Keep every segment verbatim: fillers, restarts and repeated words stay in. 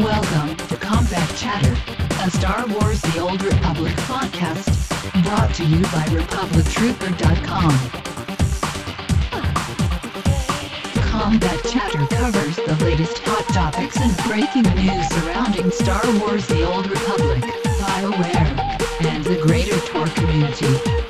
Welcome to Combat Chatter, a Star Wars: The Old Republic podcast, brought to you by Republic Trooper dot com. Combat Chatter covers the latest hot topics and breaking news surrounding Star Wars: The Old Republic, BioWare, and the greater T O R community.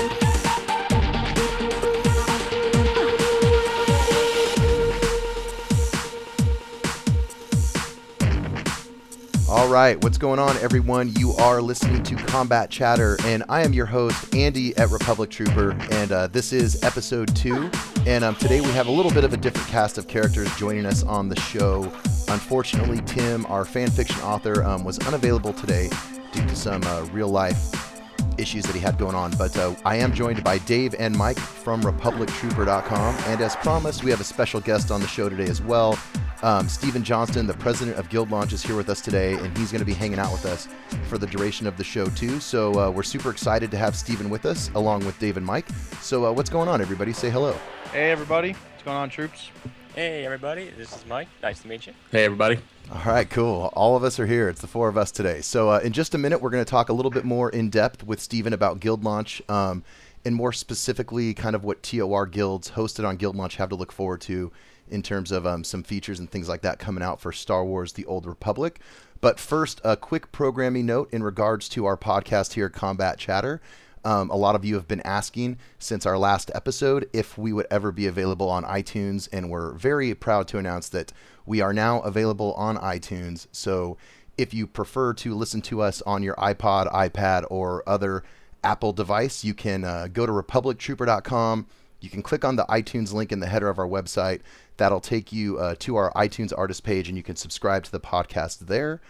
All right, what's going on, everyone? You are listening to Combat Chatter, and I am your host, Andy at Republic Trooper, and uh, this is episode two. And um, today we have a little bit of a different cast of characters joining us on the show. Unfortunately, Tim, our fan fiction author, um, was unavailable today due to some uh, real-life issues that he had going on. But uh, I am joined by Dave and Mike from Republic Trooper dot com, and as promised, we have a special guest on the show today as well. Um, Steven Johnston, the president of Guild Launch, is here with us today, and he's going to be hanging out with us for the duration of the show, too. So uh, we're super excited to have Steven with us, along with Dave and Mike. So uh, what's going on, everybody? Say hello. Hey, everybody. What's going on, troops? Hey, everybody. This is Mike. Nice to meet you. Hey, everybody. All right, cool. All of us are here. It's the four of us today. So uh, in just a minute, we're going to talk a little bit more in depth with Steven about Guild Launch, um, and more specifically kind of what T O R guilds hosted on Guild Launch have to look forward to in terms of um, some features and things like that coming out for Star Wars: The Old Republic. But first, a quick programming note in regards to our podcast here, Combat Chatter. Um, a lot of you have been asking since our last episode if we would ever be available on iTunes, and we're very proud to announce that we are now available on iTunes. So if you prefer to listen to us on your iPod, iPad, or other Apple device, you can uh, go to Republic Trooper dot com. You can click on the iTunes link in the header of our website. That'll take you uh, to our iTunes artist page, and you can subscribe to the podcast there.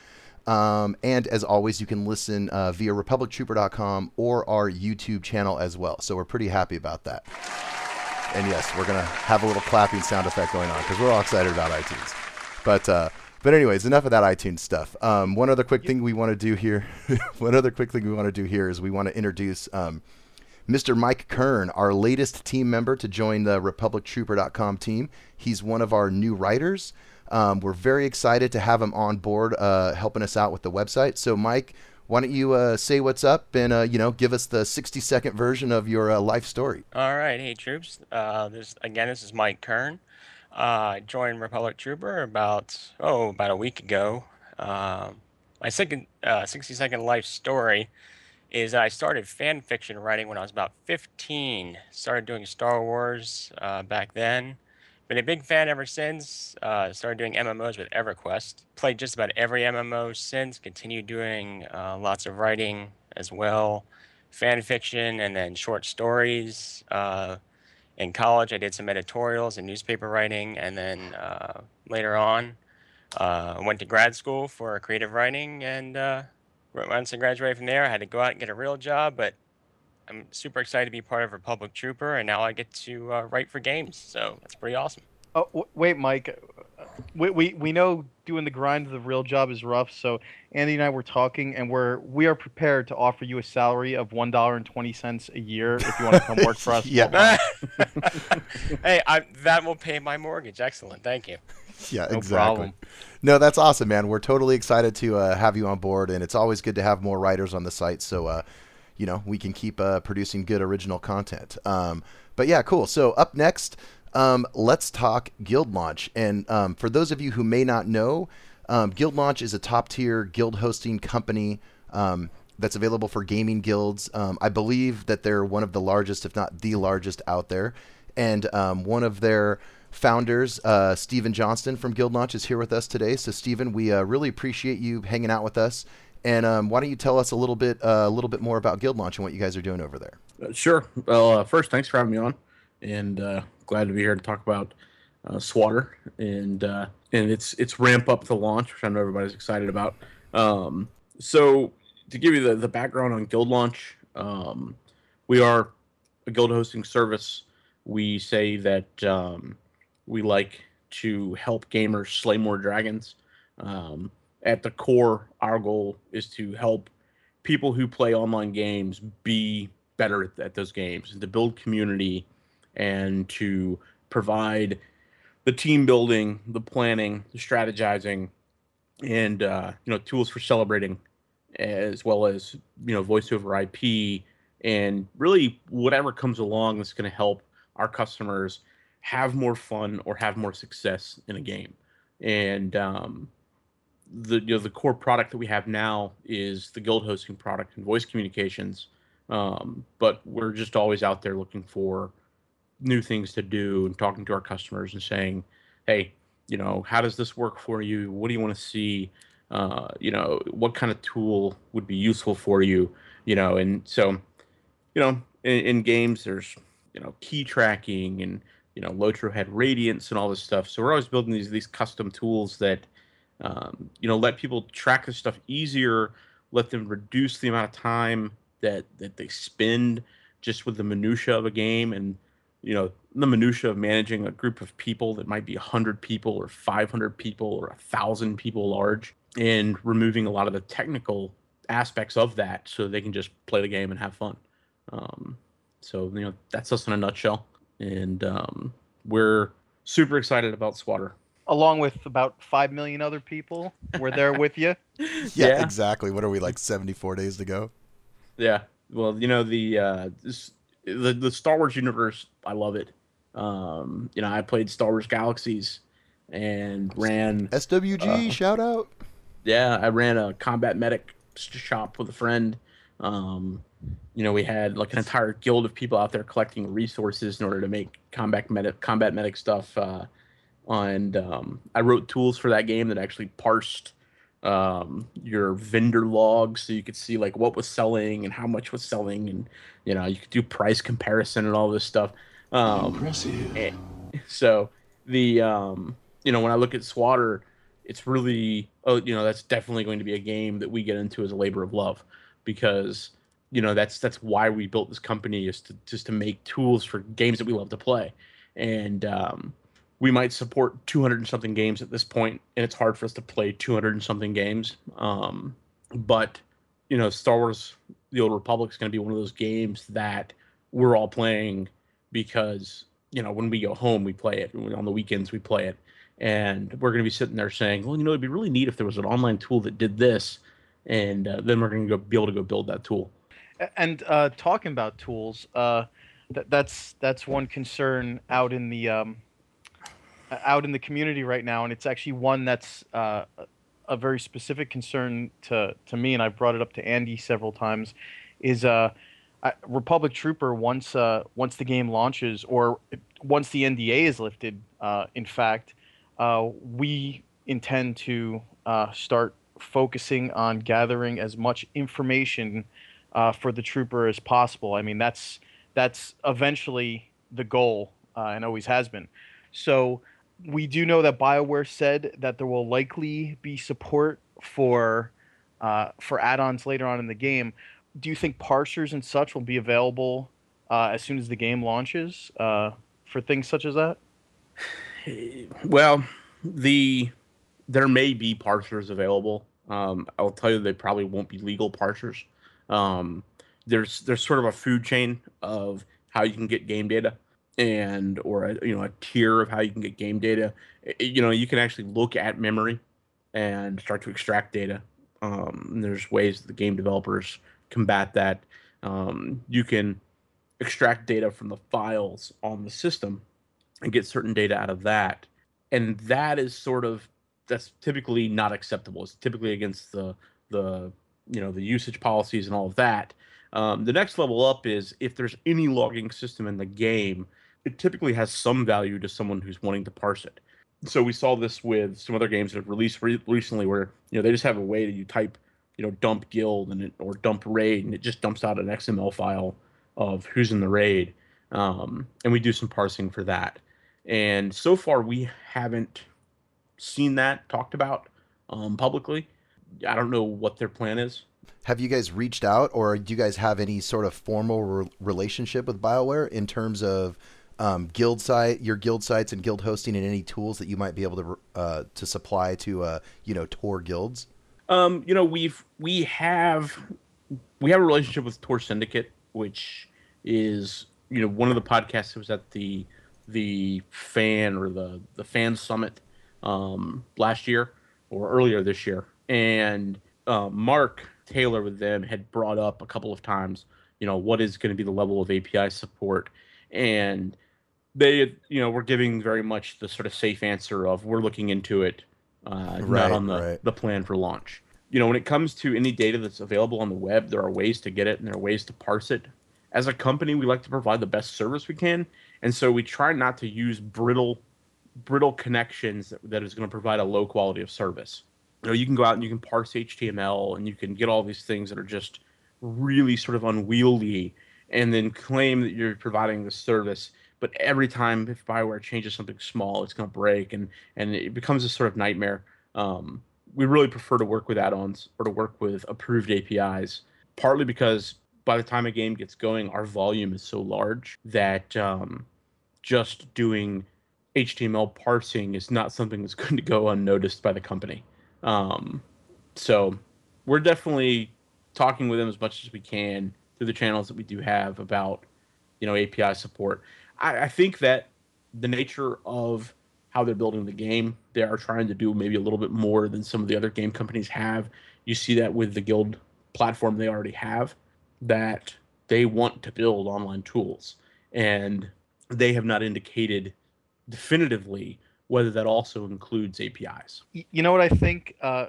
Um, and as always, you can listen uh, via Republic Trooper dot com or our YouTube channel as well. So we're pretty happy about that. And yes, we're going to have a little clapping sound effect going on because we're all excited about iTunes. But uh, but anyways, enough of that iTunes stuff. Um, one other quick thing we want to do here. one other quick thing we want to do here is we want to introduce um, Mister Mike Kern, our latest team member to join the Republic Trooper dot com team. He's one of our new writers. Um, we're very excited to have him on board, uh, helping us out with the website. So, Mike, why don't you uh, say what's up and uh, you know, give us the sixty-second version of your uh, life story. All right, hey troops. Uh, this again, this is Mike Kern. Uh, I joined Republic Trooper about oh about a week ago. Uh, my second uh, sixty-second life story is I started fan fiction writing when I was about fifteen. Started doing Star Wars uh, back then. Been a big fan ever since. Uh, started doing M M Os with EverQuest. Played just about every M M O since. Continued doing uh, lots of writing as well. Fan fiction and then short stories. Uh, in college, I did some editorials and newspaper writing. And then uh, later on, uh, I went to grad school for creative writing and uh, once I graduated from there, I had to go out and get a real job, but I'm super excited to be part of Republic Trooper, and now I get to uh, write for games, so that's pretty awesome. Oh, w- wait, Mike. We, we we know doing the grind of the real job is rough, so Andy and I were talking, and we're, we are prepared to offer you a salary of one dollar and twenty cents a year if you want to come work for us. Yeah. Hey, I, that will pay my mortgage. Excellent. Thank you. Yeah, no exactly. Problem. No, that's awesome, man. We're totally excited to uh, have you on board, and it's always good to have more writers on the site so, uh, you know, we can keep uh, producing good original content. Um, but yeah, cool. So up next, um, let's talk Guild Launch. And um, for those of you who may not know, um, Guild Launch is a top-tier guild hosting company um, that's available for gaming guilds. Um, I believe that they're one of the largest, if not the largest, out there. And um, one of their founders, uh, Steven Johnston from Guild Launch, is here with us today. So, Steven, we uh, really appreciate you hanging out with us. And um, why don't you tell us a little bit, uh, a little bit more about Guild Launch and what you guys are doing over there? Uh, sure. Well, uh, first, thanks for having me on, and uh, glad to be here to talk about uh, SWTOR and uh, and its its ramp up to launch, which I know everybody's excited about. Um, so, to give you the, the background on Guild Launch, um, we are a guild hosting service. We say that um, we like to help gamers slay more dragons. Um, at the core, our goal is to help people who play online games be better at, at those games, and to build community and to provide the team building, the planning, the strategizing, and uh, you know, tools for celebrating, as well as, you know, voice over I P, and really whatever comes along that's going to help our customers have more fun or have more success in a game. And um, the you know, the core product that we have now is the guild hosting product and voice communications. Um, but we're just always out there looking for new things to do and talking to our customers and saying, hey, you know, how does this work for you? What do you want to see? Uh, you know, what kind of tool would be useful for you? You know, and so, you know, in, in games, there's, you know, key tracking, and, you know, Lotro had Radiance and all this stuff. So we're always building these these custom tools that, um, you know, let people track this stuff easier, let them reduce the amount of time that that they spend just with the minutia of a game, and, you know, the minutia of managing a group of people that might be one hundred people or five hundred people or one thousand people large, and removing a lot of the technical aspects of that so they can just play the game and have fun. Um, so, you know, that's us in a nutshell. And um, we're super excited about SWTOR. Along with about five million other people, we're there with you. yeah, yeah, exactly. What are we, like seventy-four days to go? Yeah. Well, you know, the uh, this, the, the Star Wars universe, I love it. Um, you know, I played Star Wars Galaxies and ran... S W G, uh, shout out. Yeah, I ran a combat medic shop with a friend. Um, you know, we had like an entire guild of people out there collecting resources in order to make combat medic, combat medic stuff. Uh, and um, I wrote tools for that game that actually parsed um, your vendor logs, so you could see like what was selling and how much was selling, and, you know, you could do price comparison and all this stuff. Um, Impressive. And so the um, you know, when I look at SWTOR, it's really, oh, you know, that's definitely going to be a game that we get into as a labor of love, because, you know, that's that's why we built this company, is to just to make tools for games that we love to play. And um, we might support two hundred and something games at this point, and it's hard for us to play two hundred and something games. Um, but, you know, Star Wars: The Old Republic is going to be one of those games that we're all playing because, you know, when we go home, we play it. On the weekends, we play it. And we're going to be sitting there saying, well, you know, it'd be really neat if there was an online tool that did this. And uh, then we're going to go be able to go build that tool. And uh, talking about tools, uh, th- that's that's one concern out in the um, out in the community right now, and it's actually one that's uh, a very specific concern to to me, and I've brought it up to Andy several times. Is uh, I, Republic Trooper, once uh, once the game launches, or once the N D A is lifted, uh, in fact, uh, we intend to uh, start focusing on gathering as much information Uh, for the trooper as possible. I mean, that's that's eventually the goal, uh, and always has been. So we do know that BioWare said that there will likely be support for uh, for add-ons later on in the game. Do you think parsers and such will be available uh, as soon as the game launches uh, for things such as that? Well, the there may be parsers available. Um, I'll tell you, they probably won't be legal parsers. Um, there's, there's sort of a food chain of how you can get game data, and, or, a, you know, a tier of how you can get game data. It, you know, you can actually look at memory and start to extract data. Um, and there's ways that the game developers combat that. Um, you can extract data from the files on the system and get certain data out of that. And that is sort of, that's typically not acceptable. It's typically against the, the, you know, the usage policies and all of that. Um, the next level up is if there's any logging system in the game, it typically has some value to someone who's wanting to parse it. So we saw this with some other games that have released re- recently where, you know, they just have a way that you type, you know, dump guild and it, or dump raid, and it just dumps out an X M L file of who's in the raid. Um, and we do some parsing for that. And so far we haven't seen that talked about um, publicly. I don't know what their plan is. Have you guys reached out, or do you guys have any sort of formal re- relationship with BioWare in terms of um, guild site, your guild sites and guild hosting, and any tools that you might be able to uh, to supply to uh, you know, T O R guilds? Um, you know, we've we have we have a relationship with T O R Syndicate, which is, you know, one of the podcasts that was at the the fan or the the fan summit um, last year. or earlier this year. And uh, Mark Taylor with them had brought up a couple of times, you know, what is going to be the level of A P I support. And they, you know, were giving very much the sort of safe answer of we're looking into it, uh, right, not on the, right. the plan for launch. You know, when it comes to any data that's available on the web, there are ways to get it and there are ways to parse it. As a company, we like to provide the best service we can. And so we try not to use brittle brittle connections that, that is going to provide a low quality of service. You know, you can go out and you can parse H T M L and you can get all these things that are just really sort of unwieldy and then claim that you're providing the service. But every time if BioWare changes something small, it's going to break and, and it becomes a sort of nightmare. Um, we really prefer to work with add-ons or to work with approved A P Is, partly because by the time a game gets going, our volume is so large that um, just doing H T M L parsing is not something that's going to go unnoticed by the company. Um, so we're definitely talking with them as much as we can through the channels that we do have about, you know, A P I support. I, I think that the nature of how they're building the game, they are trying to do maybe a little bit more than some of the other game companies have. You see that with the Guild platform they already have, that they want to build online tools. And they have not indicated definitively whether that also includes A P Is. You know what I think? Uh,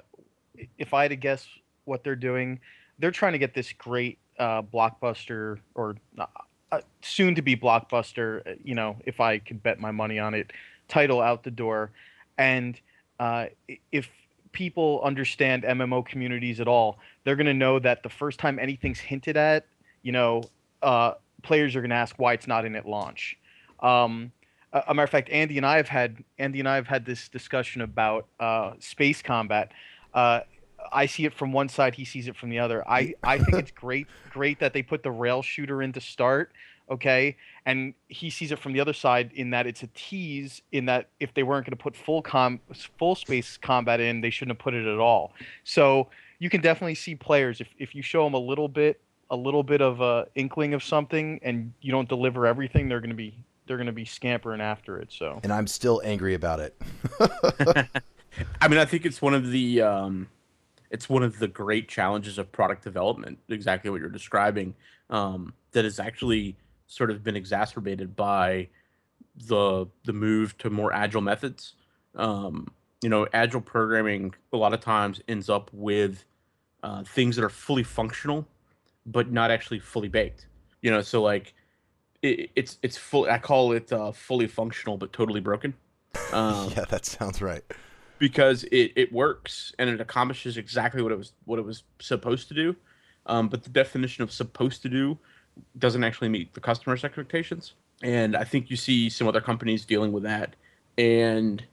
if I had to guess what they're doing, they're trying to get this great uh, blockbuster or uh, soon to be blockbuster, you know, if I could bet my money on it, title out the door. And uh, if people understand M M O communities at all, they're going to know that the first time anything's hinted at, you know, uh, players are going to ask why it's not in at launch. Um Uh, a matter of fact, Andy and I have had Andy and I have had this discussion about uh, space combat. Uh, I see it from one side, he sees it from the other. I, I think it's great great that they put the rail shooter in to start, okay? And he sees it from the other side in that it's a tease, in that if they weren't going to put full com full space combat in, they shouldn't have put it at all. So you can definitely see players if if you show them a little bit a little bit of a inkling of something and you don't deliver everything, they're going to be. They're going to be scampering after it. So, and I'm still angry about it. I mean, I think it's one of the um, it's one of the great challenges of product development. Exactly what you're describing. Um, that has actually sort of been exacerbated by the the move to more agile methods. Um, you know, agile programming a lot of times ends up with uh, things that are fully functional, but not actually fully baked. You know, so like. It, it's it's full. I call it uh, fully functional but totally broken. Um, yeah, that sounds right. Because it, it works and it accomplishes exactly what it was what it was supposed to do, um, but the definition of supposed to do doesn't actually meet the customer's expectations. And I think you see some other companies dealing with that. And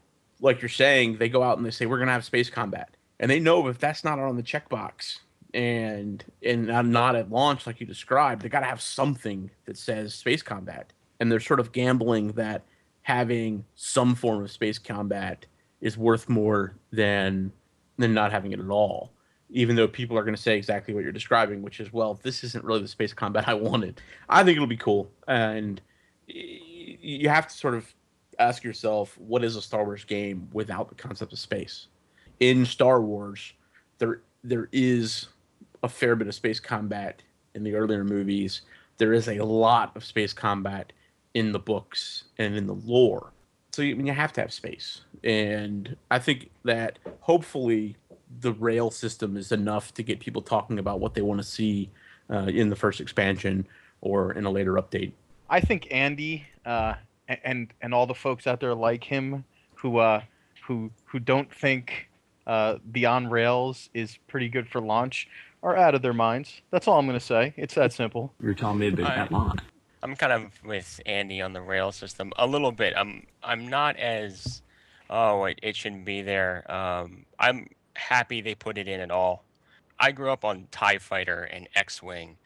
like you're saying, they go out and they say we're gonna have space combat, and they know if that's not on the checkbox. And and I'm not at launch like you described. They got to have something that says space combat, and they're sort of gambling that having some form of space combat is worth more than than not having it at all. Even though people are going to say exactly what you're describing, which is, well, this isn't really the space combat I wanted. I think it'll be cool, and you have to sort of ask yourself, what is a Star Wars game without the concept of space? In Star Wars, there there is a fair bit of space combat in the earlier movies. There is a lot of space combat in the books and in the lore. So you, I mean, you have to have space. And I think that hopefully the rail system is enough to get people talking about what they want to see uh, in the first expansion or in a later update. I think Andy uh, and and all the folks out there like him who uh, who who don't think uh, the on rails is pretty good for launch are out of their minds. That's all I'm going to say. It's that simple. You're telling me to be that long. I'm kind of with Andy on the rail system a little bit. I'm I'm not as, oh, it, it shouldn't be there. Um, I'm happy they put it in at all. I grew up on TIE Fighter and X-Wing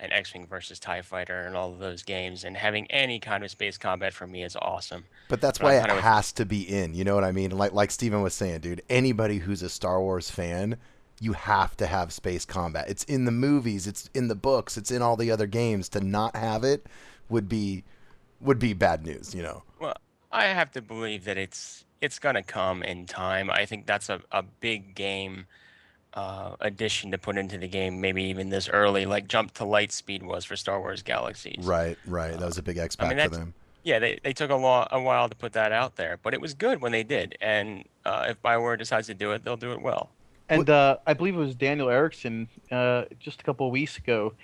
and X-Wing versus TIE Fighter and all of those games, and having any kind of space combat for me is awesome. But that's but why it with... has to be in. You know what I mean? Like, like Steven was saying, dude, anybody who's a Star Wars fan, you have to have space combat. It's in the movies, it's in the books, it's in all the other games. To not have it would be would be bad news, you know. Well, I have to believe that it's it's going to come in time. I think that's a, a big game uh, addition to put into the game, maybe even this early, like Jump to Lightspeed was for Star Wars Galaxies. Right, right. That was a big X-Pack I mean, for them. Yeah, they, they took a, lo a while to put that out there, but it was good when they did. And uh, if BioWare decides to do it, they'll do it well. And uh, I believe it was Daniel Erickson uh, just a couple of weeks ago.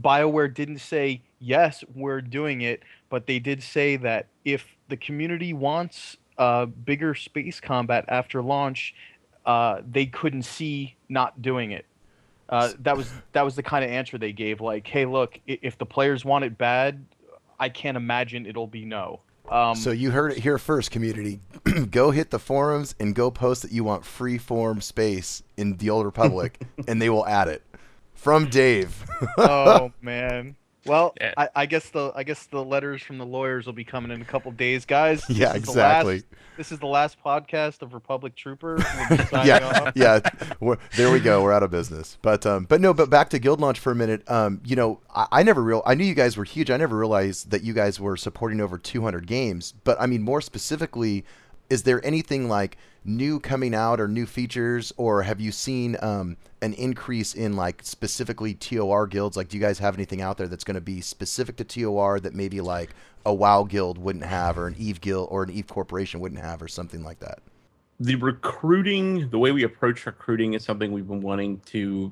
BioWare didn't say, yes, we're doing it, but they did say that if the community wants uh, bigger space combat after launch, uh, they couldn't see not doing it. Uh, that was that was the kind of answer they gave. Like, hey, look, if the players want it bad, I can't imagine it'll be no. Um, so you heard it here first, community. Go hit the forums and go post that you want free form space in the Old Republic, and they will add it. From Dave. Oh man. Well, yeah. I, I guess the I guess the letters from the lawyers will be coming in a couple days, guys. This yeah, exactly. Last, this is the last podcast of Republic Trooper. yeah, yeah. We're, there we go. We're out of business. But um, but no. But back to Guild Launch for a minute. Um, you know, I, I never real I knew you guys were huge. I never realized that you guys were supporting over two hundred games. But I mean, more specifically, is there anything like new coming out or new features, or have you seen um, an increase in like specifically T O R guilds? Like, do you guys have anything out there that's going to be specific to T O R that maybe like a WoW guild wouldn't have, or an EVE guild or an EVE corporation wouldn't have, or something like that? The recruiting, the way we approach recruiting is something we've been wanting to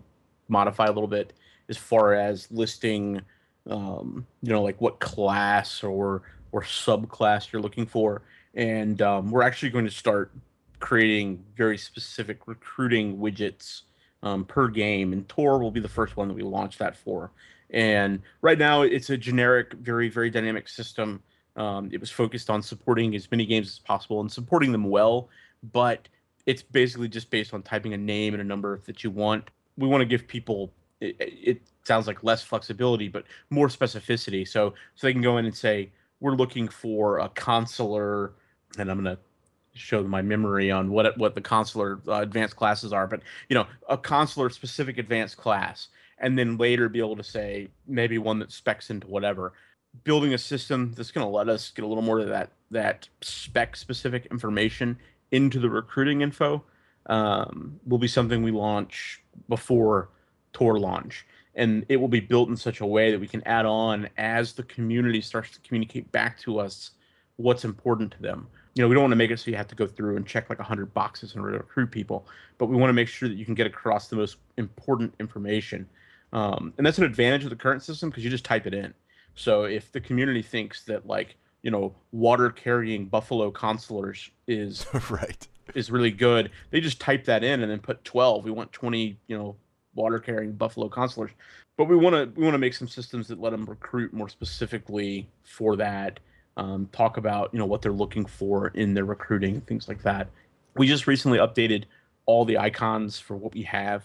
modify a little bit, as far as listing, um, you know, like what class or or subclass you're looking for. And um, we're actually going to start creating very specific recruiting widgets um, per game, and T O R will be the first one that we launch that for. And right now, it's a generic, very, very dynamic system. Um, it was focused on supporting as many games as possible and supporting them well, but it's basically just based on typing a name and a number that you want. We want to give people, it, it sounds like less flexibility, but more specificity. So, so they can go in and say, we're looking for a consular, and I'm going to show my memory on what what the consular uh, advanced classes are, but you know, a consular specific advanced class, and then later be able to say maybe one that specs into whatever. Building a system that's going to let us get a little more of that that spec specific information into the recruiting info um, will be something we launch before T O R launch, and it will be built in such a way that we can add on as the community starts to communicate back to us what's important to them. You know, we don't want to make it so you have to go through and check like one hundred boxes in order to recruit people, but we want to make sure that you can get across the most important information. Um, and that's an advantage of the current system, because you just type it in. So if the community thinks that, like, you know, water-carrying buffalo consulars is right. is really good, they just type that in and then put twelve. We want twenty, you know, water-carrying buffalo consulars. But we want to we want to make some systems that let them recruit more specifically for that. Um, talk about, you know, what they're looking for in their recruiting, things like that. We just recently updated all the icons for what we have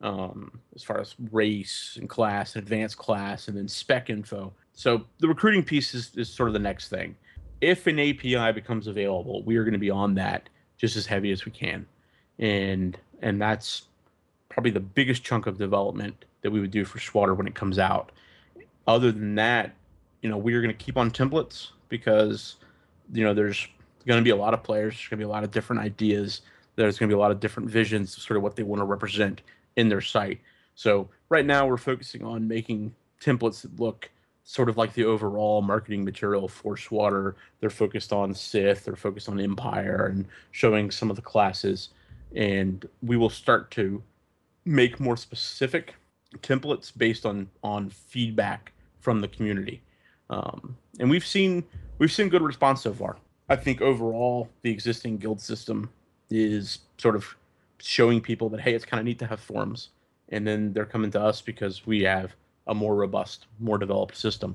um, as far as race and class and advanced class and then spec info. So the recruiting piece is, is sort of the next thing. If an A P I becomes available, we are going to be on that just as heavy as we can. And and that's probably the biggest chunk of development that we would do for SWTOR when it comes out. Other than that, you know, we are going to keep on templates, because, you know, there's going to be a lot of players, there's going to be a lot of different ideas, there's going to be a lot of different visions of sort of what they want to represent in their site. So right now we're focusing on making templates that look sort of like the overall marketing material for SWTOR. They're focused on Sith, they're focused on Empire, and showing some of the classes. And we will start to make more specific templates based on, on feedback from the community. Um, and we've seen we've seen good response so far. I think overall the existing guild system is sort of showing people that, hey, it's kind of neat to have forums, and then they're coming to us because we have a more robust, more developed system.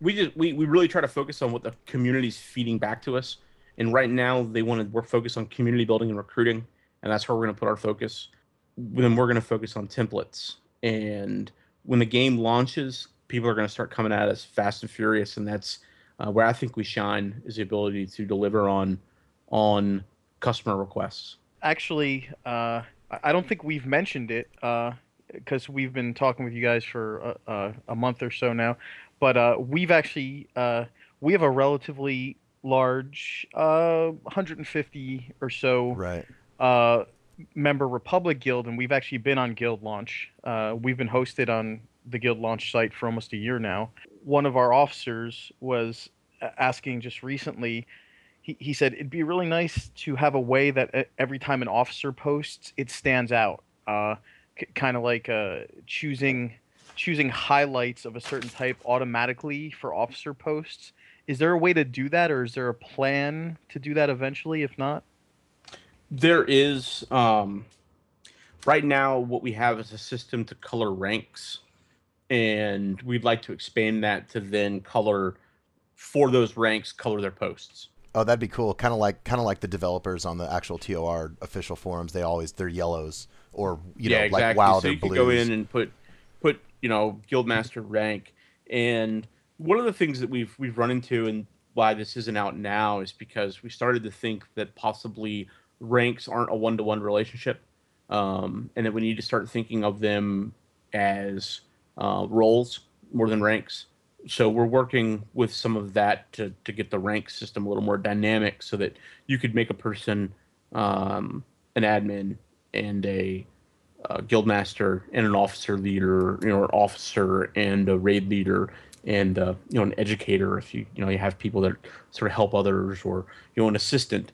We just we, we really try to focus on what the community's feeding back to us, and right now they want to we're focused on community building and recruiting, and that's where we're going to put our focus. Then we're going to focus on templates, and when the game launches, people are going to start coming at us fast and furious, and that's uh, where I think we shine, is the ability to deliver on on customer requests. Actually, uh, I don't think we've mentioned it because uh, we've been talking with you guys for a, a month or so now, but uh, we've actually uh, we have a relatively large, uh, one hundred fifty or so right. uh, member Republic Guild, and we've actually been on Guild Launch. Uh, we've been hosted on the Guild Launch site for almost a year now. One of our officers was asking just recently, he, he said, it'd be really nice to have a way that every time an officer posts, it stands out. Uh, c- kind of like uh, choosing... choosing highlights of a certain type automatically for officer posts. Is there a way to do that, or is there a plan to do that eventually, if not? There is. Um, right now, what we have is a system to color ranks, and we'd like to expand that to then color, for those ranks, color their posts. Oh, that'd be cool. Kind of like kind of like the developers on the actual T O R official forums. They always, they're yellows, or, you know, yeah, exactly. Like WoW, so they're blues. You could go in and put... put you know guildmaster rank, and one of the things that we've we've run into and why this isn't out now is because we started to think that possibly ranks aren't a one-to-one relationship, um, and that we need to start thinking of them as uh, roles more than ranks. So we're working with some of that to to get the rank system a little more dynamic, so that you could make a person um, an admin and a Uh, guildmaster and an officer leader, you know, an officer and a raid leader, and uh, you know, an educator. If you you know you have people that sort of help others, or you know, an assistant,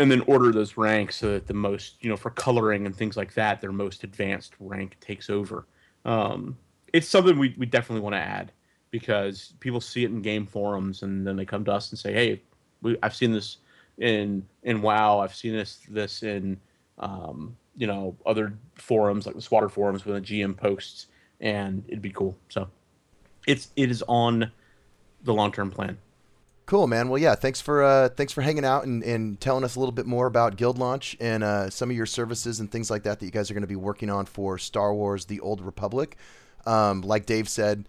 and then order those ranks so that the most, you know, for coloring and things like that, their most advanced rank takes over. Um, it's something we we definitely want to add, because people see it in game forums, and then they come to us and say, hey, we, I've seen this in in WoW, I've seen this this in um, you know, other forums like the SWTOR forums with a G M posts, and it'd be cool. So it's, it is on the long-term plan. Cool, man. Well, yeah, thanks for, uh, thanks for hanging out and, and telling us a little bit more about Guild Launch and, uh, some of your services and things like that, that you guys are going to be working on for Star Wars: The Old Republic. Um, like Dave said,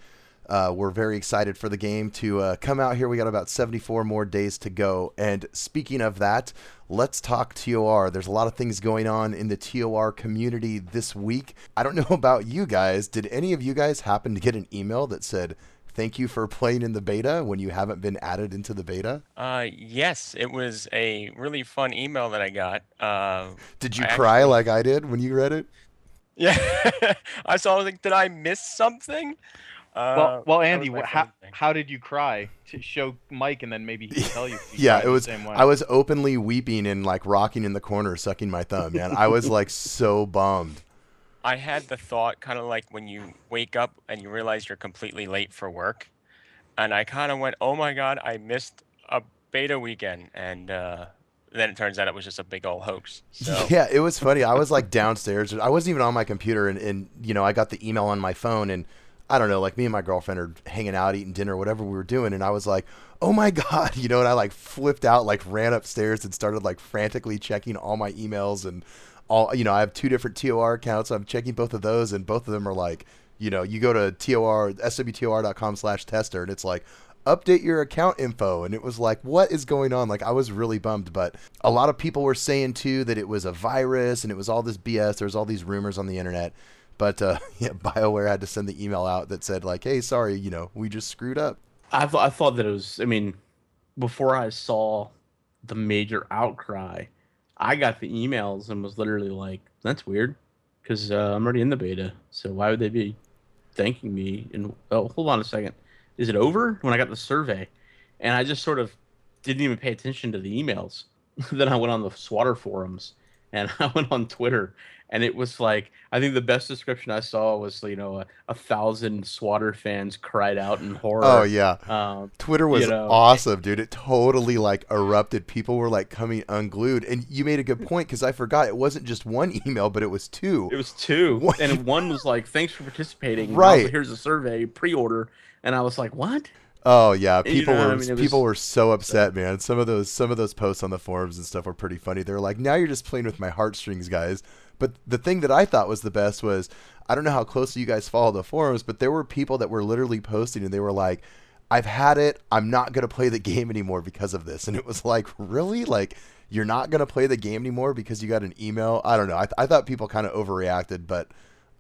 uh, we're very excited for the game to, uh, come out here. We got about seventy-four more days to go. And speaking of that, let's talk T O R. There's a lot of things going on in the T O R community this week. I don't know about you guys. Did any of you guys happen to get an email that said, thank you for playing in the beta when you haven't been added into the beta? Uh, yes, it was a really fun email that I got. Uh, did you I cry actually... like I did when you read it? Yeah. I saw, I was like, did I miss something? Uh, well, well, Andy, how, how did you cry? To show Mike, and then maybe he'll tell you. Yeah, it was. The same way. I was openly weeping and like rocking in the corner, sucking my thumb. Man, I was like so bummed. I had the thought, kind of like when you wake up and you realize you're completely late for work, and I kind of went, "Oh my God, I missed a beta weekend," and. Uh, Then it turns out it was just a big old hoax. So. Yeah, it was funny. I was like downstairs. I wasn't even on my computer, and, and you know, I got the email on my phone, and I don't know, like me and my girlfriend are hanging out, eating dinner, whatever we were doing, and I was like, "Oh my God," you know, and I like flipped out, like ran upstairs and started like frantically checking all my emails and all. You know, I have two different T O R accounts. So I'm checking both of those, and both of them are like, you know, you go to T O R S W T O R dot com slash tester, and it's like, update your account info. And it was like, what is going on? Like, I was really bummed. But a lot of people were saying too that it was a virus and it was all this B S. There's all these rumors on the internet. But uh, yeah, BioWare had to send the email out that said like, hey, sorry, you know, we just screwed up. I, th- I thought that it was, I mean, before I saw the major outcry, I got the emails and was literally like, that's weird, because uh, I'm already in the beta. So why would they be thanking me? And oh, hold on a second. Is it over? When I got the survey, and I just sort of didn't even pay attention to the emails. Then I went on the SWTOR forums, and I went on Twitter, and it was like, I think the best description I saw was, you know, a, a thousand SWTOR fans cried out in horror. Oh yeah, um, Twitter was, you know, awesome, dude. It totally like erupted. People were like coming unglued, and you made a good point, because I forgot it wasn't just one email, but it was two. It was two, one. And one was like, "Thanks for participating. Right, also, here's a survey, pre-order." And I was like, "What?" Oh yeah, people you know, were I mean, people was, were so upset, so. Man. Some of those some of those posts on the forums and stuff were pretty funny. They were like, "Now you're just playing with my heartstrings, guys." But the thing that I thought was the best was, I don't know how closely you guys follow the forums, but there were people that were literally posting, and they were like, "I've had it. I'm not going to play the game anymore because of this." And it was like, "Really? Like, you're not going to play the game anymore because you got an email?" I don't know. I th- I thought people kind of overreacted, but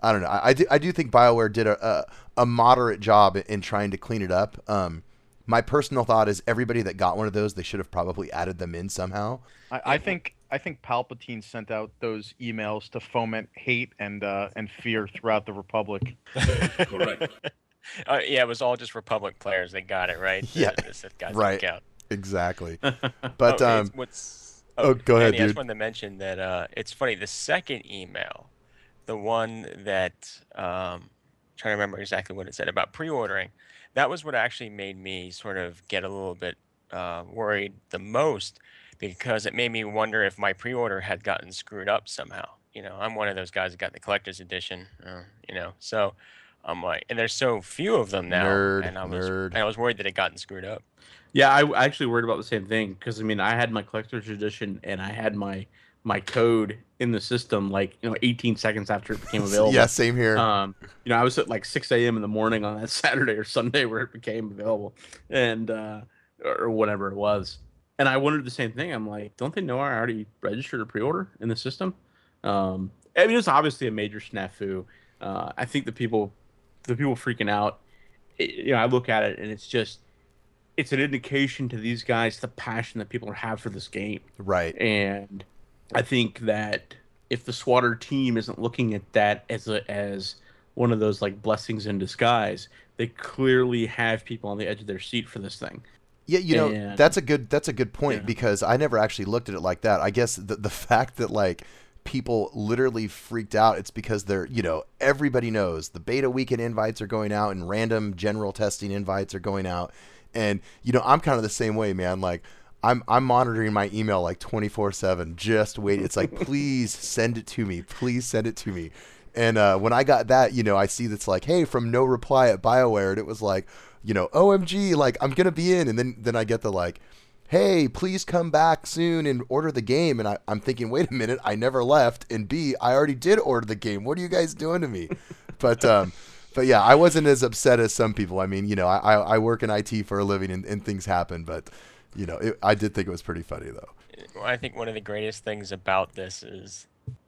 I don't know. I, I, do, I do think BioWare did a, a, a moderate job in trying to clean it up. Um, my personal thought is everybody that got one of those, they should have probably added them in somehow. I, I think I think Palpatine sent out those emails to foment hate and uh, and fear throughout the Republic. Correct. Uh, yeah, it was all just Republic players. They got it right. The, yeah, the Sith guys right. Out. Exactly. But oh, um, what's oh, oh go ahead, dude. I just wanted to mention that uh, it's funny. The second email, the one that um, I'm trying to remember exactly what it said about pre-ordering, that was what actually made me sort of get a little bit uh, worried the most, because it made me wonder if my pre-order had gotten screwed up somehow. You know, I'm one of those guys that got the collector's edition. Uh, you know, so. I'm like, and there's so few of them now, nerd, and I was nerd. And I was worried that it gotten screwed up. Yeah, I actually worried about the same thing, because I mean, I had my collector's edition and I had my my code in the system like you know eighteen seconds after it became available. Yeah, same here. Um, you know, I was at like six a m in the morning on that Saturday or Sunday where it became available, and uh, or whatever it was. And I wondered the same thing. I'm like, don't they know I already registered a pre-order in the system? Um, I mean, it was obviously a major snafu. Uh, I think the people. The people freaking out, it, you know, I look at it and it's just, it's an indication to these guys the passion that people have for this game. Right. And I think that if the SWATer team isn't looking at that as a, as one of those like blessings in disguise, they clearly have people on the edge of their seat for this thing. Yeah, you know, and, that's a good that's a good point yeah. because I never actually looked at it like that. I guess the the fact that like. People literally freaked out. It's because they're, you know, everybody knows the beta weekend invites are going out and random general testing invites are going out. And, you know, I'm kind of the same way, man. Like I'm, I'm monitoring my email like twenty-four seven, just wait. It's like, please send it to me. Please send it to me. And uh, when I got that, you know, I see that's like, hey, from no reply at BioWare. And it was like, you know, O M G, like I'm going to be in. And then, then I get the like, hey, please come back soon and order the game. And I, I'm thinking, wait a minute, I never left. And B, I already did order the game. What are you guys doing to me? But um, but yeah, I wasn't as upset as some people. I mean, you know, I, I work in I T for a living and, and things happen. But, you know, it, I did think it was pretty funny, though. Well, I think one of the greatest things about this is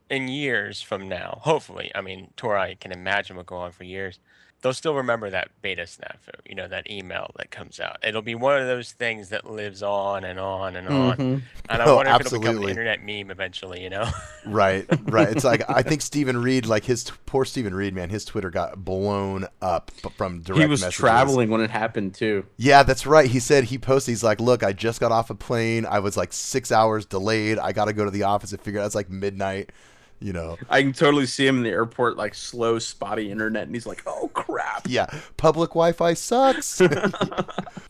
in years from now, hopefully, I mean, Tor, I can imagine will go on for years. They'll still remember that beta snafu, you know, that email that comes out. It'll be one of those things that lives on and on and on. Mm-hmm. And I oh, wonder if absolutely. It'll become an internet meme eventually, you know? Right, right. It's like, I think Stephen Reed, like his, poor Stephen Reed, man, his Twitter got blown up from direct messages. He was messages. traveling when it happened too. Yeah, that's right. He said, he posted, he's like, look, I just got off a plane. I was like six hours delayed. I got to go to the office and figure out it's like midnight. You know, I can totally see him in the airport, like slow, spotty internet. And he's like, oh, crap. Yeah. Public Wi-Fi sucks.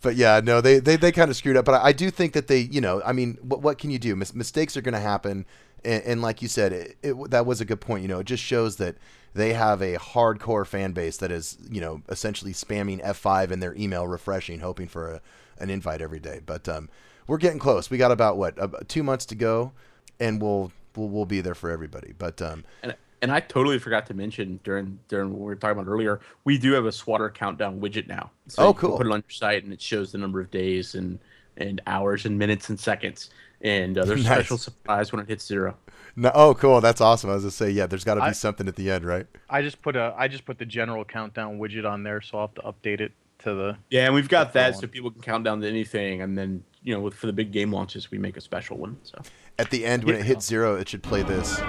But yeah, no, they, they, they kind of screwed up. But I, I do think that they, you know, I mean, what, what can you do? Mis- mistakes are going to happen. And, and like you said, it, it, that was a good point. You know, it just shows that they have a hardcore fan base that is, you know, essentially spamming F five in their email, refreshing, hoping for a, an invite every day. But um, we're getting close. We got about, what, about two months to go. And we'll... We'll, we'll be there for everybody. But um, and, and I totally forgot to mention during during what we were talking about earlier, we do have a SWATer countdown widget now. So oh, cool. You can put it on your site, and it shows the number of days and, and hours and minutes and seconds. And uh, there's nice. a special surprise when it hits zero. No, oh, cool. That's awesome. I was going to say, yeah, there's got to be I, something at the end, right? I just put a I just put the general countdown widget on there, so I'll have to update it to the... Yeah, and we've got that so people can count down to anything, and then... You know, for the big game launches, we make a special one. So at the end, when yeah. it hits zero, it should play this. Or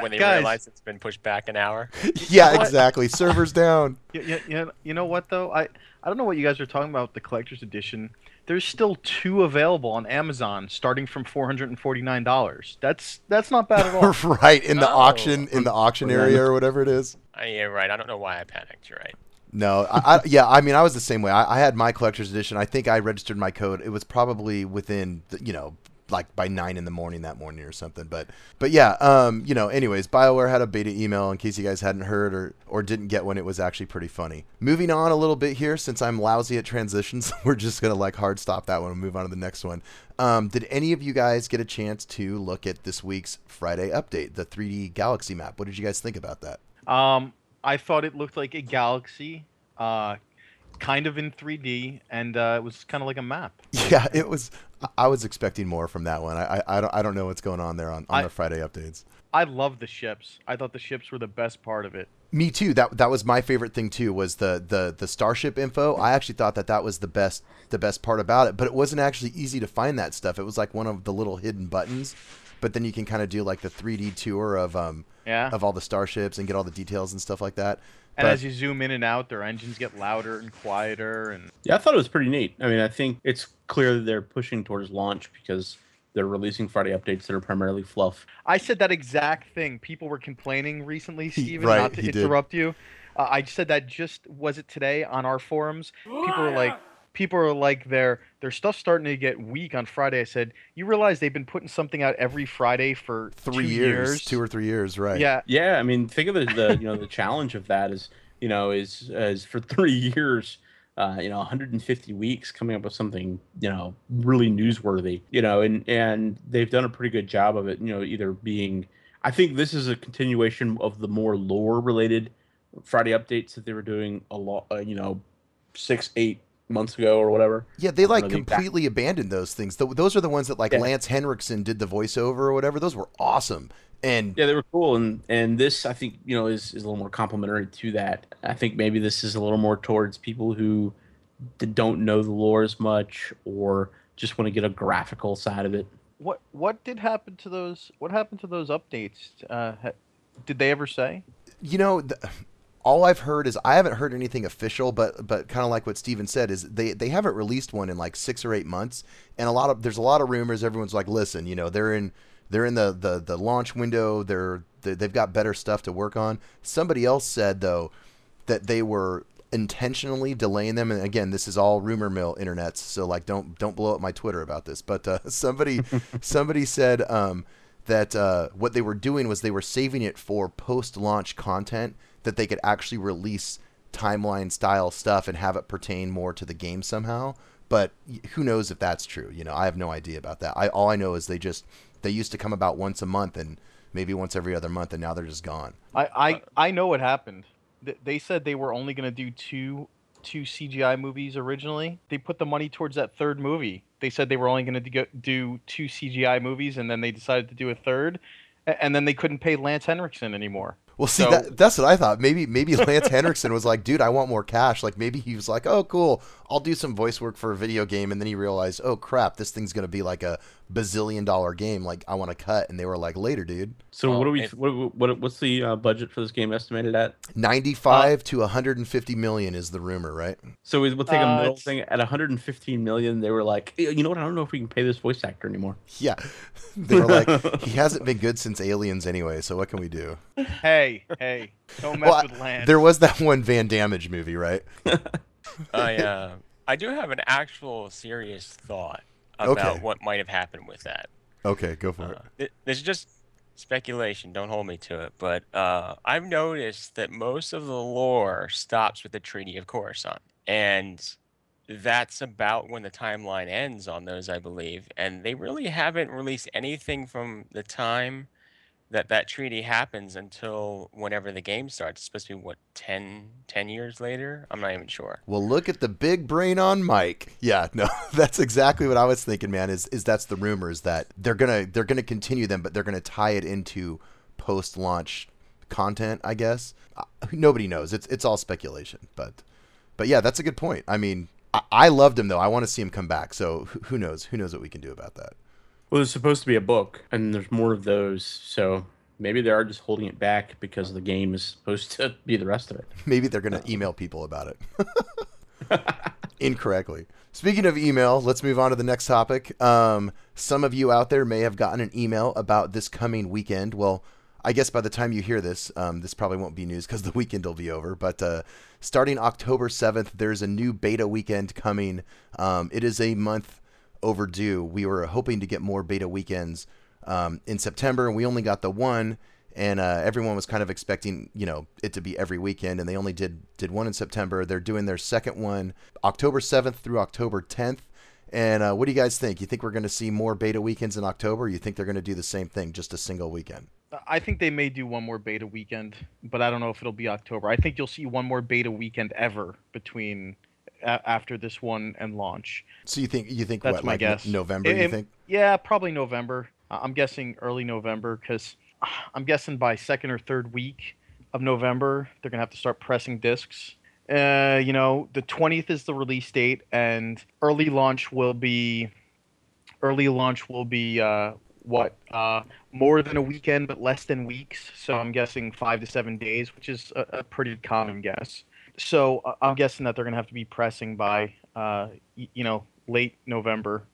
when they Guys. realize it's been pushed back an hour. Yeah, you know exactly. Servers down. You, you, you know what, though? I, I don't know what you guys are talking about with the collector's edition. There's still two available on Amazon, starting from four hundred forty-nine dollars. That's that's not bad at all. Right, in the oh. auction in the auction area or whatever it is. Uh, yeah, right. I don't know why I panicked. You're right. No, I, I, yeah, I mean, I was the same way. I, I had my collector's edition. I think I registered my code. It was probably within, the, you know, like by nine in the morning that morning or something. But, but yeah, um, you know, anyways, BioWare had a beta email in case you guys hadn't heard or, or didn't get one. It was actually pretty funny. Moving on a little bit here, since I'm lousy at transitions, we're just going to like hard stop that one and move on to the next one. Um, did any of you guys get a chance to look at this week's Friday update, the three D galaxy map? What did you guys think about that? Um, I thought it looked like a galaxy. Uh, kind of in three D, and uh, it was kind of like a map. Yeah, it was. I was expecting more from that one. I I, I don't I don't know what's going on there on, on I, the Friday updates. I love the ships. I thought the ships were the best part of it. Me too. That that was my favorite thing too. Was the the the starship info. I actually thought that that was the best the best part about it. But it wasn't actually easy to find that stuff. It was like one of the little hidden buttons. But then you can kind of do like the three D tour of um yeah. of all the starships and get all the details and stuff like that. And but, as you zoom in and out, their engines get louder and quieter. And yeah, I thought it was pretty neat. I mean, I think it's clear that they're pushing towards launch because they're releasing Friday updates that are primarily fluff. I said that exact thing. People were complaining recently, Steven, right, not to interrupt did. you. Uh, I said that just, was it today on our forums? People were like, people are like, their their stuff's starting to get weak on Friday. I said, you realize they've been putting something out every Friday for three two years, years, two or three years, right? Yeah, yeah. I mean, think of the, the you know the challenge of that is you know is is for three years, uh, you know, one hundred fifty weeks coming up with something you know really newsworthy, you know, and and they've done a pretty good job of it. You know, either being, I think this is a continuation of the more lore related Friday updates that they were doing a lot, uh, you know, six eight. months ago or whatever. Yeah, they like completely exact... abandoned those things. The, those are the ones that like yeah. Lance Henriksen did the voiceover or whatever. Those were awesome. And yeah, they were cool. And and this, I think, you know, is, is a little more complimentary to that. I think maybe this is a little more towards people who don't know the lore as much or just want to get a graphical side of it. What what did happen to those? What happened to those updates? Uh, did they ever say? You know. The, All I've heard is I haven't heard anything official, but but kind of like what Steven said is they, they haven't released one in like six or eight months, and a lot of there's a lot of rumors. Everyone's like, listen, you know, they're in they're in the, the, the launch window. They're they've got better stuff to work on. Somebody else said though that they were intentionally delaying them, and again, this is all rumor mill internets, so like don't don't blow up my Twitter about this. But uh, somebody somebody said um, that uh, what they were doing was they were saving it for post-launch content, that they could actually release timeline style stuff and have it pertain more to the game somehow. But who knows if that's true? You know, I have no idea about that. I, all I know is they just, they used to come about once a month and maybe once every other month, and now they're just gone. I, I, I know what happened. They said they were only going to do two, two C G I movies originally. They put the money towards that third movie. They said they were only going to do two C G I movies, and then they decided to do a third, and then they couldn't pay Lance Henriksen anymore. Well, see, so, that, that's what I thought. Maybe maybe Lance Henriksen was like, dude, I want more cash. Like, maybe he was like, oh, cool, I'll do some voice work for a video game. And then he realized, oh, crap, this thing's going to be like a bazillion dollar game. Like, I want to cut. And they were like, later, dude. So oh, what are we? What, what what's the uh, budget for this game estimated at? ninety-five uh, to one hundred fifty million is the rumor, right? So we'll take a uh, middle thing. At one hundred fifteen million, they were like, you know what? I don't know if we can pay this voice actor anymore. Yeah. They were like, he hasn't been good since Aliens anyway, so what can we do? Hey. Hey, hey, don't mess well, with Lance. There was that one Van Dammage movie, right? I, uh, I do have an actual serious thought about okay. what might have happened with that. Okay, go for uh, it. This is just speculation. Don't hold me to it. But uh, I've noticed that most of the lore stops with the Treaty of Coruscant. And that's about when the timeline ends on those, I believe. And they really haven't released anything from the time that that treaty happens until whenever the game starts. It's supposed to be, what, ten, ten years later? I'm not even sure. Well, look at the big brain on Mike. Yeah, no, that's exactly what I was thinking, man, is is that's the rumors that they're going to they're gonna continue them, but they're going to tie it into post-launch content, I guess. Uh, nobody knows. It's it's all speculation. But, but yeah, that's a good point. I mean, I, I loved him, though. I want to see him come back. So who, who knows? Who knows what we can do about that? Well, there's supposed to be a book, and there's more of those, so maybe they are just holding it back because the game is supposed to be the rest of it. Maybe they're going to email people about it. Incorrectly. Speaking of email, let's move on to the next topic. Um, some of you out there may have gotten an email about this coming weekend. Well, I guess by the time you hear this, um, this probably won't be news because the weekend will be over. But uh, starting October seventh, there's a new beta weekend coming. Um, it is a month overdue. We were hoping to get more beta weekends um, in September, and we only got the one, and uh, everyone was kind of expecting, you know, it to be every weekend, and they only did did one in September. They're doing their second one October seventh through October tenth, and uh, what do you guys think? You think we're going to see more beta weekends in October, or you think they're going to do the same thing, just a single weekend? I think they may do one more beta weekend, but I don't know if it'll be October. I think you'll see one more beta weekend ever between a after this one and launch. So you think you think that's what, my like guess. November, it, you think? Yeah, probably November. I'm guessing early November, because I'm guessing by second or third week of November they're gonna have to start pressing discs. Uh, you know, the twentieth is the release date, and early launch will be early launch will be uh, what uh, more than a weekend, but less than weeks. So I'm guessing five to seven days, which is a, a pretty common guess. So uh, I'm guessing that they're gonna have to be pressing by uh, y you know late November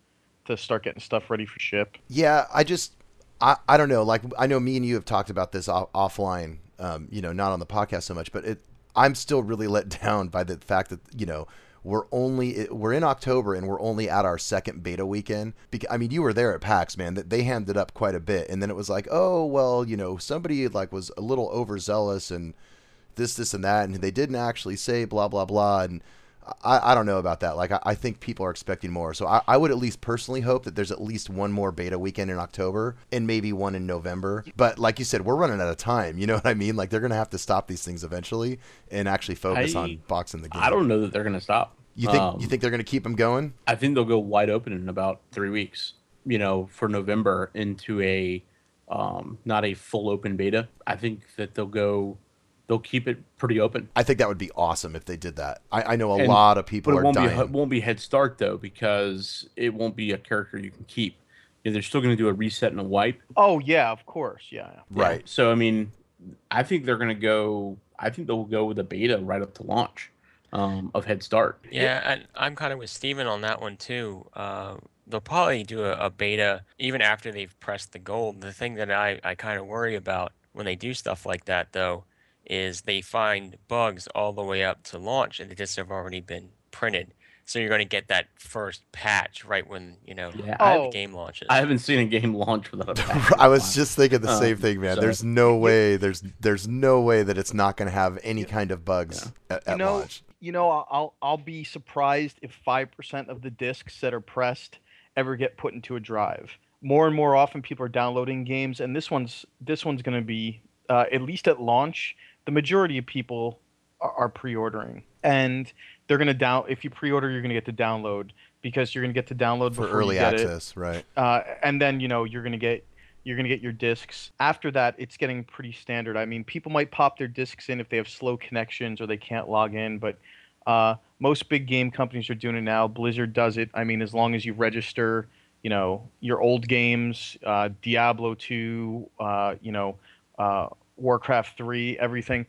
to start getting stuff ready for ship. Yeah, I just I I don't know. Like, I know me and you have talked about this off offline. Um, you know, not on the podcast so much, but it. I'm still really let down by the fact that, you know, we're only, we're in October and we're only at our second beta weekend. Because, I mean, you were there at PAX, man, that they handed up quite a bit. And then it was like, oh, well, you know, somebody like was a little overzealous and this, this and that. And they didn't actually say blah, blah, blah. And I, I don't know about that. Like, I, I think people are expecting more. So I, I would at least personally hope that there's at least one more beta weekend in October and maybe one in November. But like you said, we're running out of time. You know what I mean? Like, they're going to have to stop these things eventually and actually focus I, on boxing the game. I don't know that they're going to stop. You think, um, you think they're going to keep them going? I think they'll go wide open in about three weeks, you know, for November into a um, not a full open beta. I think that they'll go... They'll keep it pretty open. I think that would be awesome if they did that. I, I know a and, lot of people but it are won't dying. Be, it won't be Head Start, though, because it won't be a character you can keep. You know, they're still going to do a reset and a wipe. Oh, yeah, of course. Yeah. Right. Yeah. So, I mean, I think they're going to go – I think they'll go with a beta right up to launch um, of Head Start. Yeah, and I'm kind of with Steven on that one, too. Uh, they'll probably do a, a beta even after they've pressed the gold. The thing that I, I kind of worry about when they do stuff like that, though, is they find bugs all the way up to launch, and the discs have already been printed. So you're going to get that first patch right when, you know, yeah. oh, the game launches. I haven't seen a game launch without a patch. I was just thinking the um, same thing, man. So. There's no way. There's there's no way that it's not going to have any kind of bugs yeah. at, at you know, launch. You know, I'll I'll be surprised if five percent of the discs that are pressed ever get put into a drive. More and more often, people are downloading games, and this one's this one's going to be uh, at least at launch. The majority of people are pre-ordering, and they're going to down. If you pre-order, you're going to get to download, because you're going to get to download for early access, right? Uh, and then, you know, you're going to get you're going to get your discs. After that, it's getting pretty standard. I mean, people might pop their discs in if they have slow connections or they can't log in, but uh, most big game companies are doing it now. Blizzard does it. I mean, as long as you register, you know, your old games, uh, Diablo two, uh, you know. Uh, Warcraft three, everything.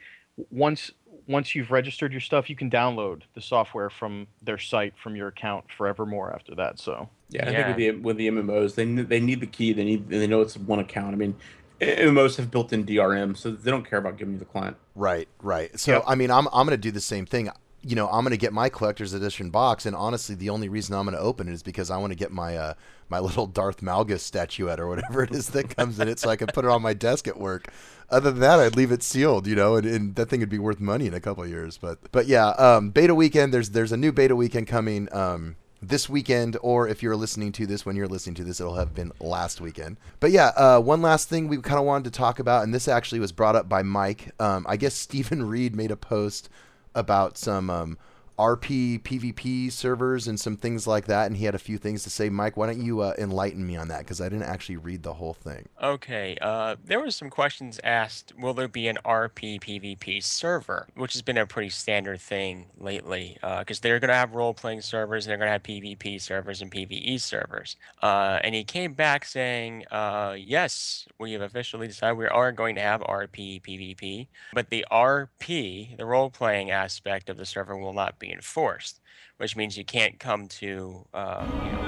Once once you've registered your stuff, you can download the software from their site, from your account, forevermore after that. So yeah, I yeah. think with the, with the M M Os, they they need the key. They need they know it's one account. I mean, M M Os have built-in D R M, so they don't care about giving you the client. Right, right. So yep. I mean, I'm I'm gonna do the same thing. You know, I'm going to get my collector's edition box, and honestly, the only reason I'm going to open it is because I want to get my uh, my little Darth Malgus statuette or whatever it is that comes in it, so I can put it on my desk at work. Other than that, I'd leave it sealed, you know, and, and that thing would be worth money in a couple of years. But but yeah, um, beta weekend. There's there's a new beta weekend coming um, this weekend, or if you're listening to this when you're listening to this, it'll have been last weekend. But yeah, uh, one last thing we kind of wanted to talk about, and this actually was brought up by Mike. Um, I guess Stephen Reed made a post about some um, R P P V P servers and some things like that, and he had a few things to say. Mike, why don't you uh, enlighten me on that, because I didn't actually read the whole thing. Okay, uh, there were some questions asked, will there be an R P P V P server, which has been a pretty standard thing lately, because uh, they're going to have role-playing servers, they're going to have P V P servers and P V E servers. Uh, and he came back saying, uh, yes, we have officially decided we are going to have R P P V P, but the R P, the role-playing aspect of the server, will not be enforced, which means you can't come to uh you know...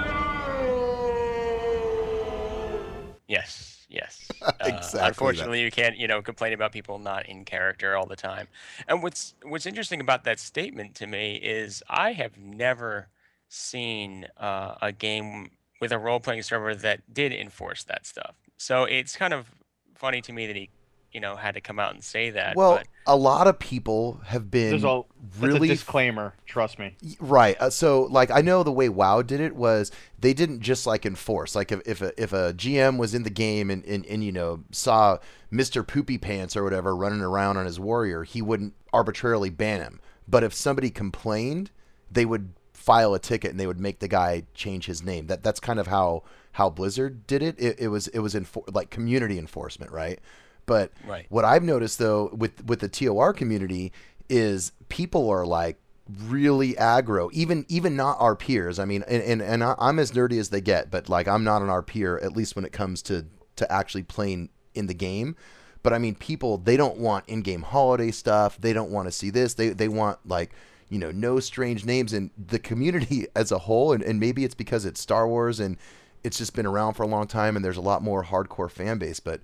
yes yes uh, exactly unfortunately that. You can't you know complain about people not in character all the time. And what's what's interesting about that statement to me is I have never seen uh a game with a role-playing server that did enforce that stuff, so it's kind of funny to me that he you know, had to come out and say that. Well, but a lot of people have been a, really... That's a disclaimer, trust me. Right. Uh, so, like, I know the way WoW did it was they didn't just, like, enforce. Like, if, if, a, if a G M was in the game and, and, and, you know, saw Mister Poopy Pants or whatever running around on his warrior, he wouldn't arbitrarily ban him. But if somebody complained, they would file a ticket and they would make the guy change his name. That that's kind of how how Blizzard did it. It, it was it was enfor- like community enforcement, right? But right. What I've noticed though with with the T O R community is people are like really aggro, even even not our peers. I mean, and and, and I, I'm as nerdy as they get, but like I'm not an R peer, at least when it comes to to actually playing in the game. But I mean, people, they don't want in-game holiday stuff. They don't want to see this. They they want like, you know, no strange names. And the community as a whole, and, and maybe it's because it's Star Wars and it's just been around for a long time and there's a lot more hardcore fan base. But,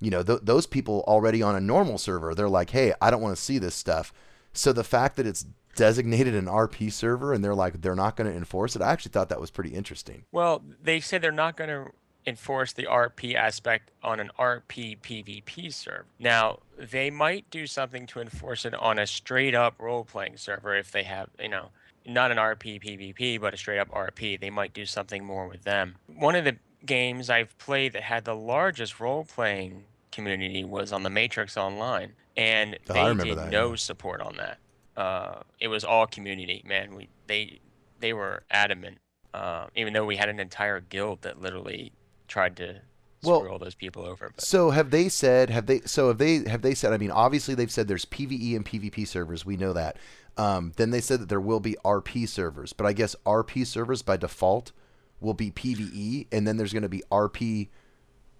you know, th- those people already on a normal server, they're like, hey, I don't want to see this stuff. So the fact that it's designated an R P server and they're like, they're not going to enforce it, I actually thought that was pretty interesting. Well, they said they're not going to enforce the R P aspect on an R P PvP server. Now, they might do something to enforce it on a straight-up role-playing server if they have, you know, not an R P PvP, but a straight-up R P. They might do something more with them. One of the games I've played that had the largest role-playing community was on the Matrix Online, and oh, they did that, no yeah. support on that. Uh, it was all community, man. We they they were adamant, uh, even though we had an entire guild that literally tried to well, screw all those people over. But. So have they said? Have they? So have they? Have they said? I mean, obviously they've said there's PvE and PvP servers. We know that. Um, then they said that there will be R P servers, but I guess R P servers by default will be PvE, and then there's going to be R P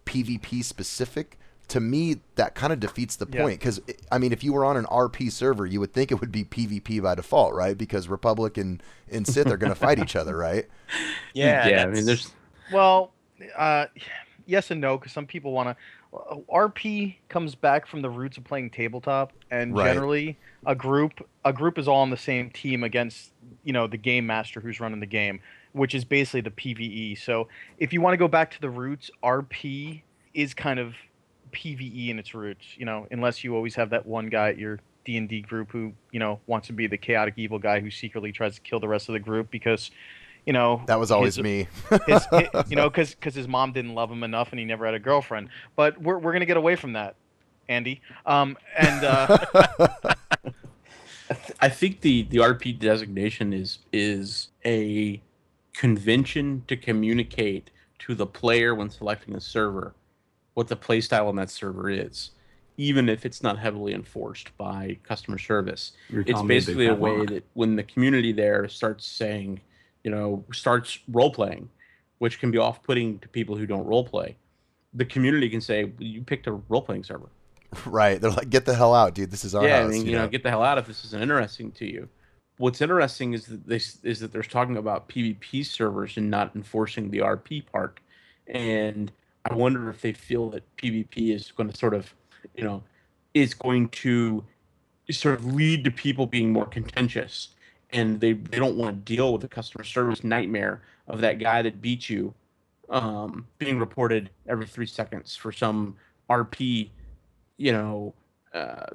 PvP specific. To me, that kind of defeats the point because yeah. I mean, if you were on an R P server, you would think it would be PvP by default, right? Because Republic and, and Sith are going to fight each other, right? Yeah. Yeah. I mean, there's well. Uh, yes and no, because some people want to. Uh, R P comes back from the roots of playing tabletop, and right. generally a group a group is all on the same team against, you know, the game master who's running the game, which is basically the PvE. So if you want to go back to the roots, R P is kind of PvE in its roots, you know, unless you always have that one guy at your D and D group who, you know, wants to be the chaotic evil guy who secretly tries to kill the rest of the group because. You know, that was always his, me, his, his, you know, because because his mom didn't love him enough and he never had a girlfriend. But we're we're going to get away from that, Andy. Um, and uh... I, th- I think the, the R P designation is is a convention to communicate to the player when selecting a server what the play style on that server is, even if it's not heavily enforced by customer service. You're it's basically a way walk. that when the community there starts saying, you know, starts role-playing, which can be off-putting to people who don't role-play. The community can say, you picked a role-playing server. Right. They're like, get the hell out, dude. This is our yeah, house. Yeah, I mean, you know, know, get the hell out if this isn't interesting to you. What's interesting is that, they, is that they're talking about PvP servers and not enforcing the R P part. And I wonder if they feel that PvP is going to sort of, you know, is going to sort of lead to people being more contentious. And they, they don't want to deal with the customer service nightmare of that guy that beat you um, being reported every three seconds for some R P, you know, uh,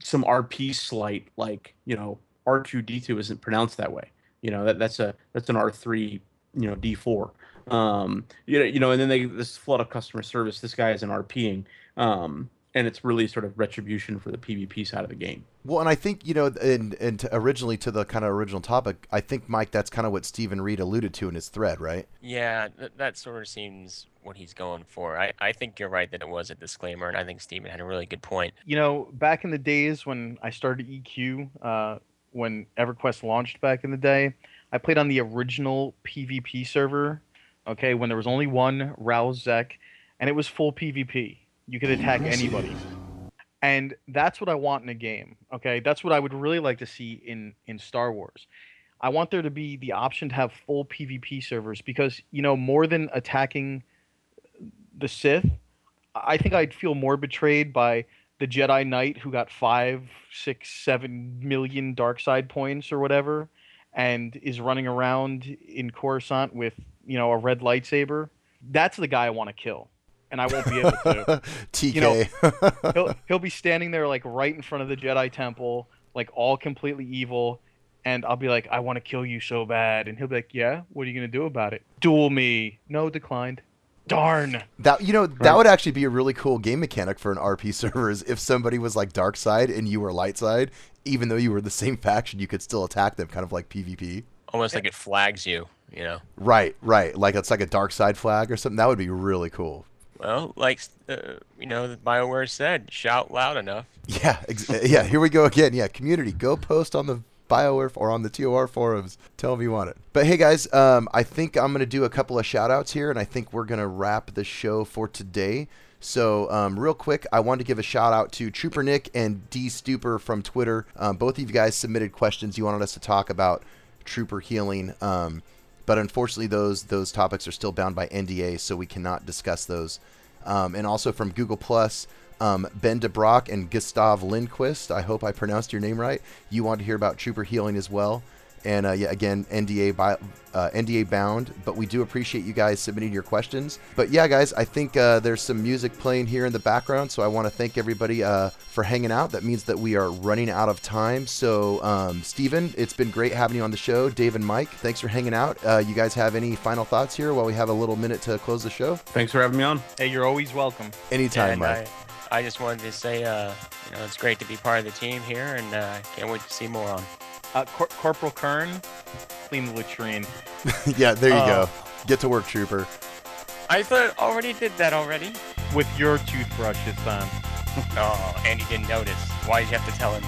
some R P slight, like, you know, R two D two isn't pronounced that way. You know, that that's a that's an R three, you know, D four. Um, you know, you know, and then they this flood of customer service. This guy isn't RPing. Um, And it's really sort of retribution for the PvP side of the game. Well, and I think, you know, and, and to originally to the kind of original topic, I think, Mike, that's kind of what Stephen Reed alluded to in his thread, right? Yeah, th- that sort of seems what he's going for. I, I think you're right that it was a disclaimer, and I think Stephen had a really good point. You know, back in the days when I started E Q, uh, when EverQuest launched back in the day, I played on the original PvP server, okay, when there was only one, Rouse Zek, and it was full PvP. You could attack anybody. And that's what I want in a game, okay? That's what I would really like to see in, in Star Wars. I want there to be the option to have full PvP servers because, you know, more than attacking the Sith, I think I'd feel more betrayed by the Jedi Knight who got five, six, seven million dark side points or whatever and is running around in Coruscant with, you know, a red lightsaber. That's the guy I want to kill. And I won't be able to. T K. You know, he'll, he'll be standing there, like, right in front of the Jedi Temple, like, all completely evil. And I'll be like, I want to kill you so bad. And he'll be like, yeah? What are you going to do about it? Duel me. No, declined. Darn. That you know right. that would actually be a really cool game mechanic for an R P server is if somebody was like dark side and you were light side, even though you were the same faction, you could still attack them, kind of like P v P. Almost like it flags you, you know. Right, right. Like it's like a dark side flag or something. That would be really cool. Well, like uh, you know, BioWare said, shout loud enough. Yeah, ex- yeah. Here we go again. Yeah, community, go post on the BioWare or on the T O R forums. Tell them you want it. But hey guys, um, I think I'm gonna do a couple of shout outs here, and I think we're gonna wrap the show for today. So um, real quick, I wanted to give a shout out to Trooper Nick and D Stupor from Twitter. Um, both of you guys submitted questions you wanted us to talk about trooper healing. Um, but unfortunately, those those topics are still bound by N D A, so we cannot discuss those. Um, and also from Google Plus, um, Ben DeBrock and Gustav Lindquist, I hope I pronounced your name right. You want to hear about trooper healing as well. And uh, yeah, again, N D A by, uh, N D A bound, but we do appreciate you guys submitting your questions. But yeah, guys, I think uh, there's some music playing here in the background, so I want to thank everybody uh, for hanging out. That means that we are running out of time. So um, Steven, it's been great having you on the show. Dave and Mike, thanks for hanging out. Uh, you guys have any final thoughts here while we have a little minute to close the show? Thanks for having me on. Hey, you're always welcome. Anytime, yeah, Mike. I, I just wanted to say, uh, you know, it's great to be part of the team here, and uh, can't wait to see more on. Uh, Cor- Corporal Kern, clean the latrine. Yeah, there you uh, go. Get to work, Trooper. I thought already did that already. With your toothbrush, it's on. Oh, and he didn't notice. Why did you have to tell him?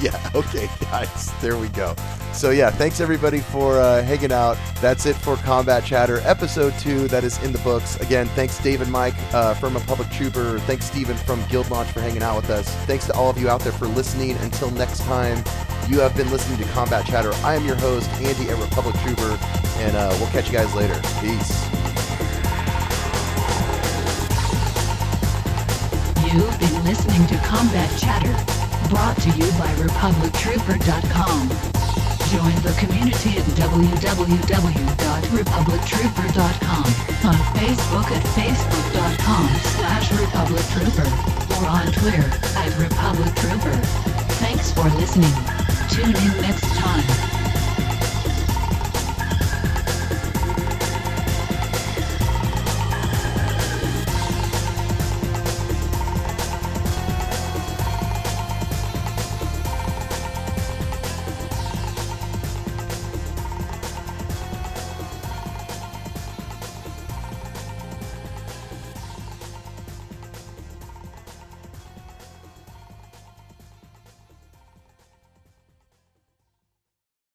Yeah, okay, guys. There we go. So, yeah, thanks, everybody, for uh, hanging out. That's it for Combat Chatter, Episode two. That is in the books. Again, thanks, Dave and Mike uh, from Republic Trooper. Thanks, Steven from Guild Launch for hanging out with us. Thanks to all of you out there for listening. Until next time, you have been listening to Combat Chatter. I am your host, Andy at Republic Trooper, and uh, we'll catch you guys later. Peace. You've been listening to Combat Chatter, brought to you by Republic Trooper dot com. Join the community at w w w dot republic trooper dot com, on Facebook at facebook dot com slash Republic Trooper, or on Twitter at Republic Trooper. Thanks for listening. Tune in next time.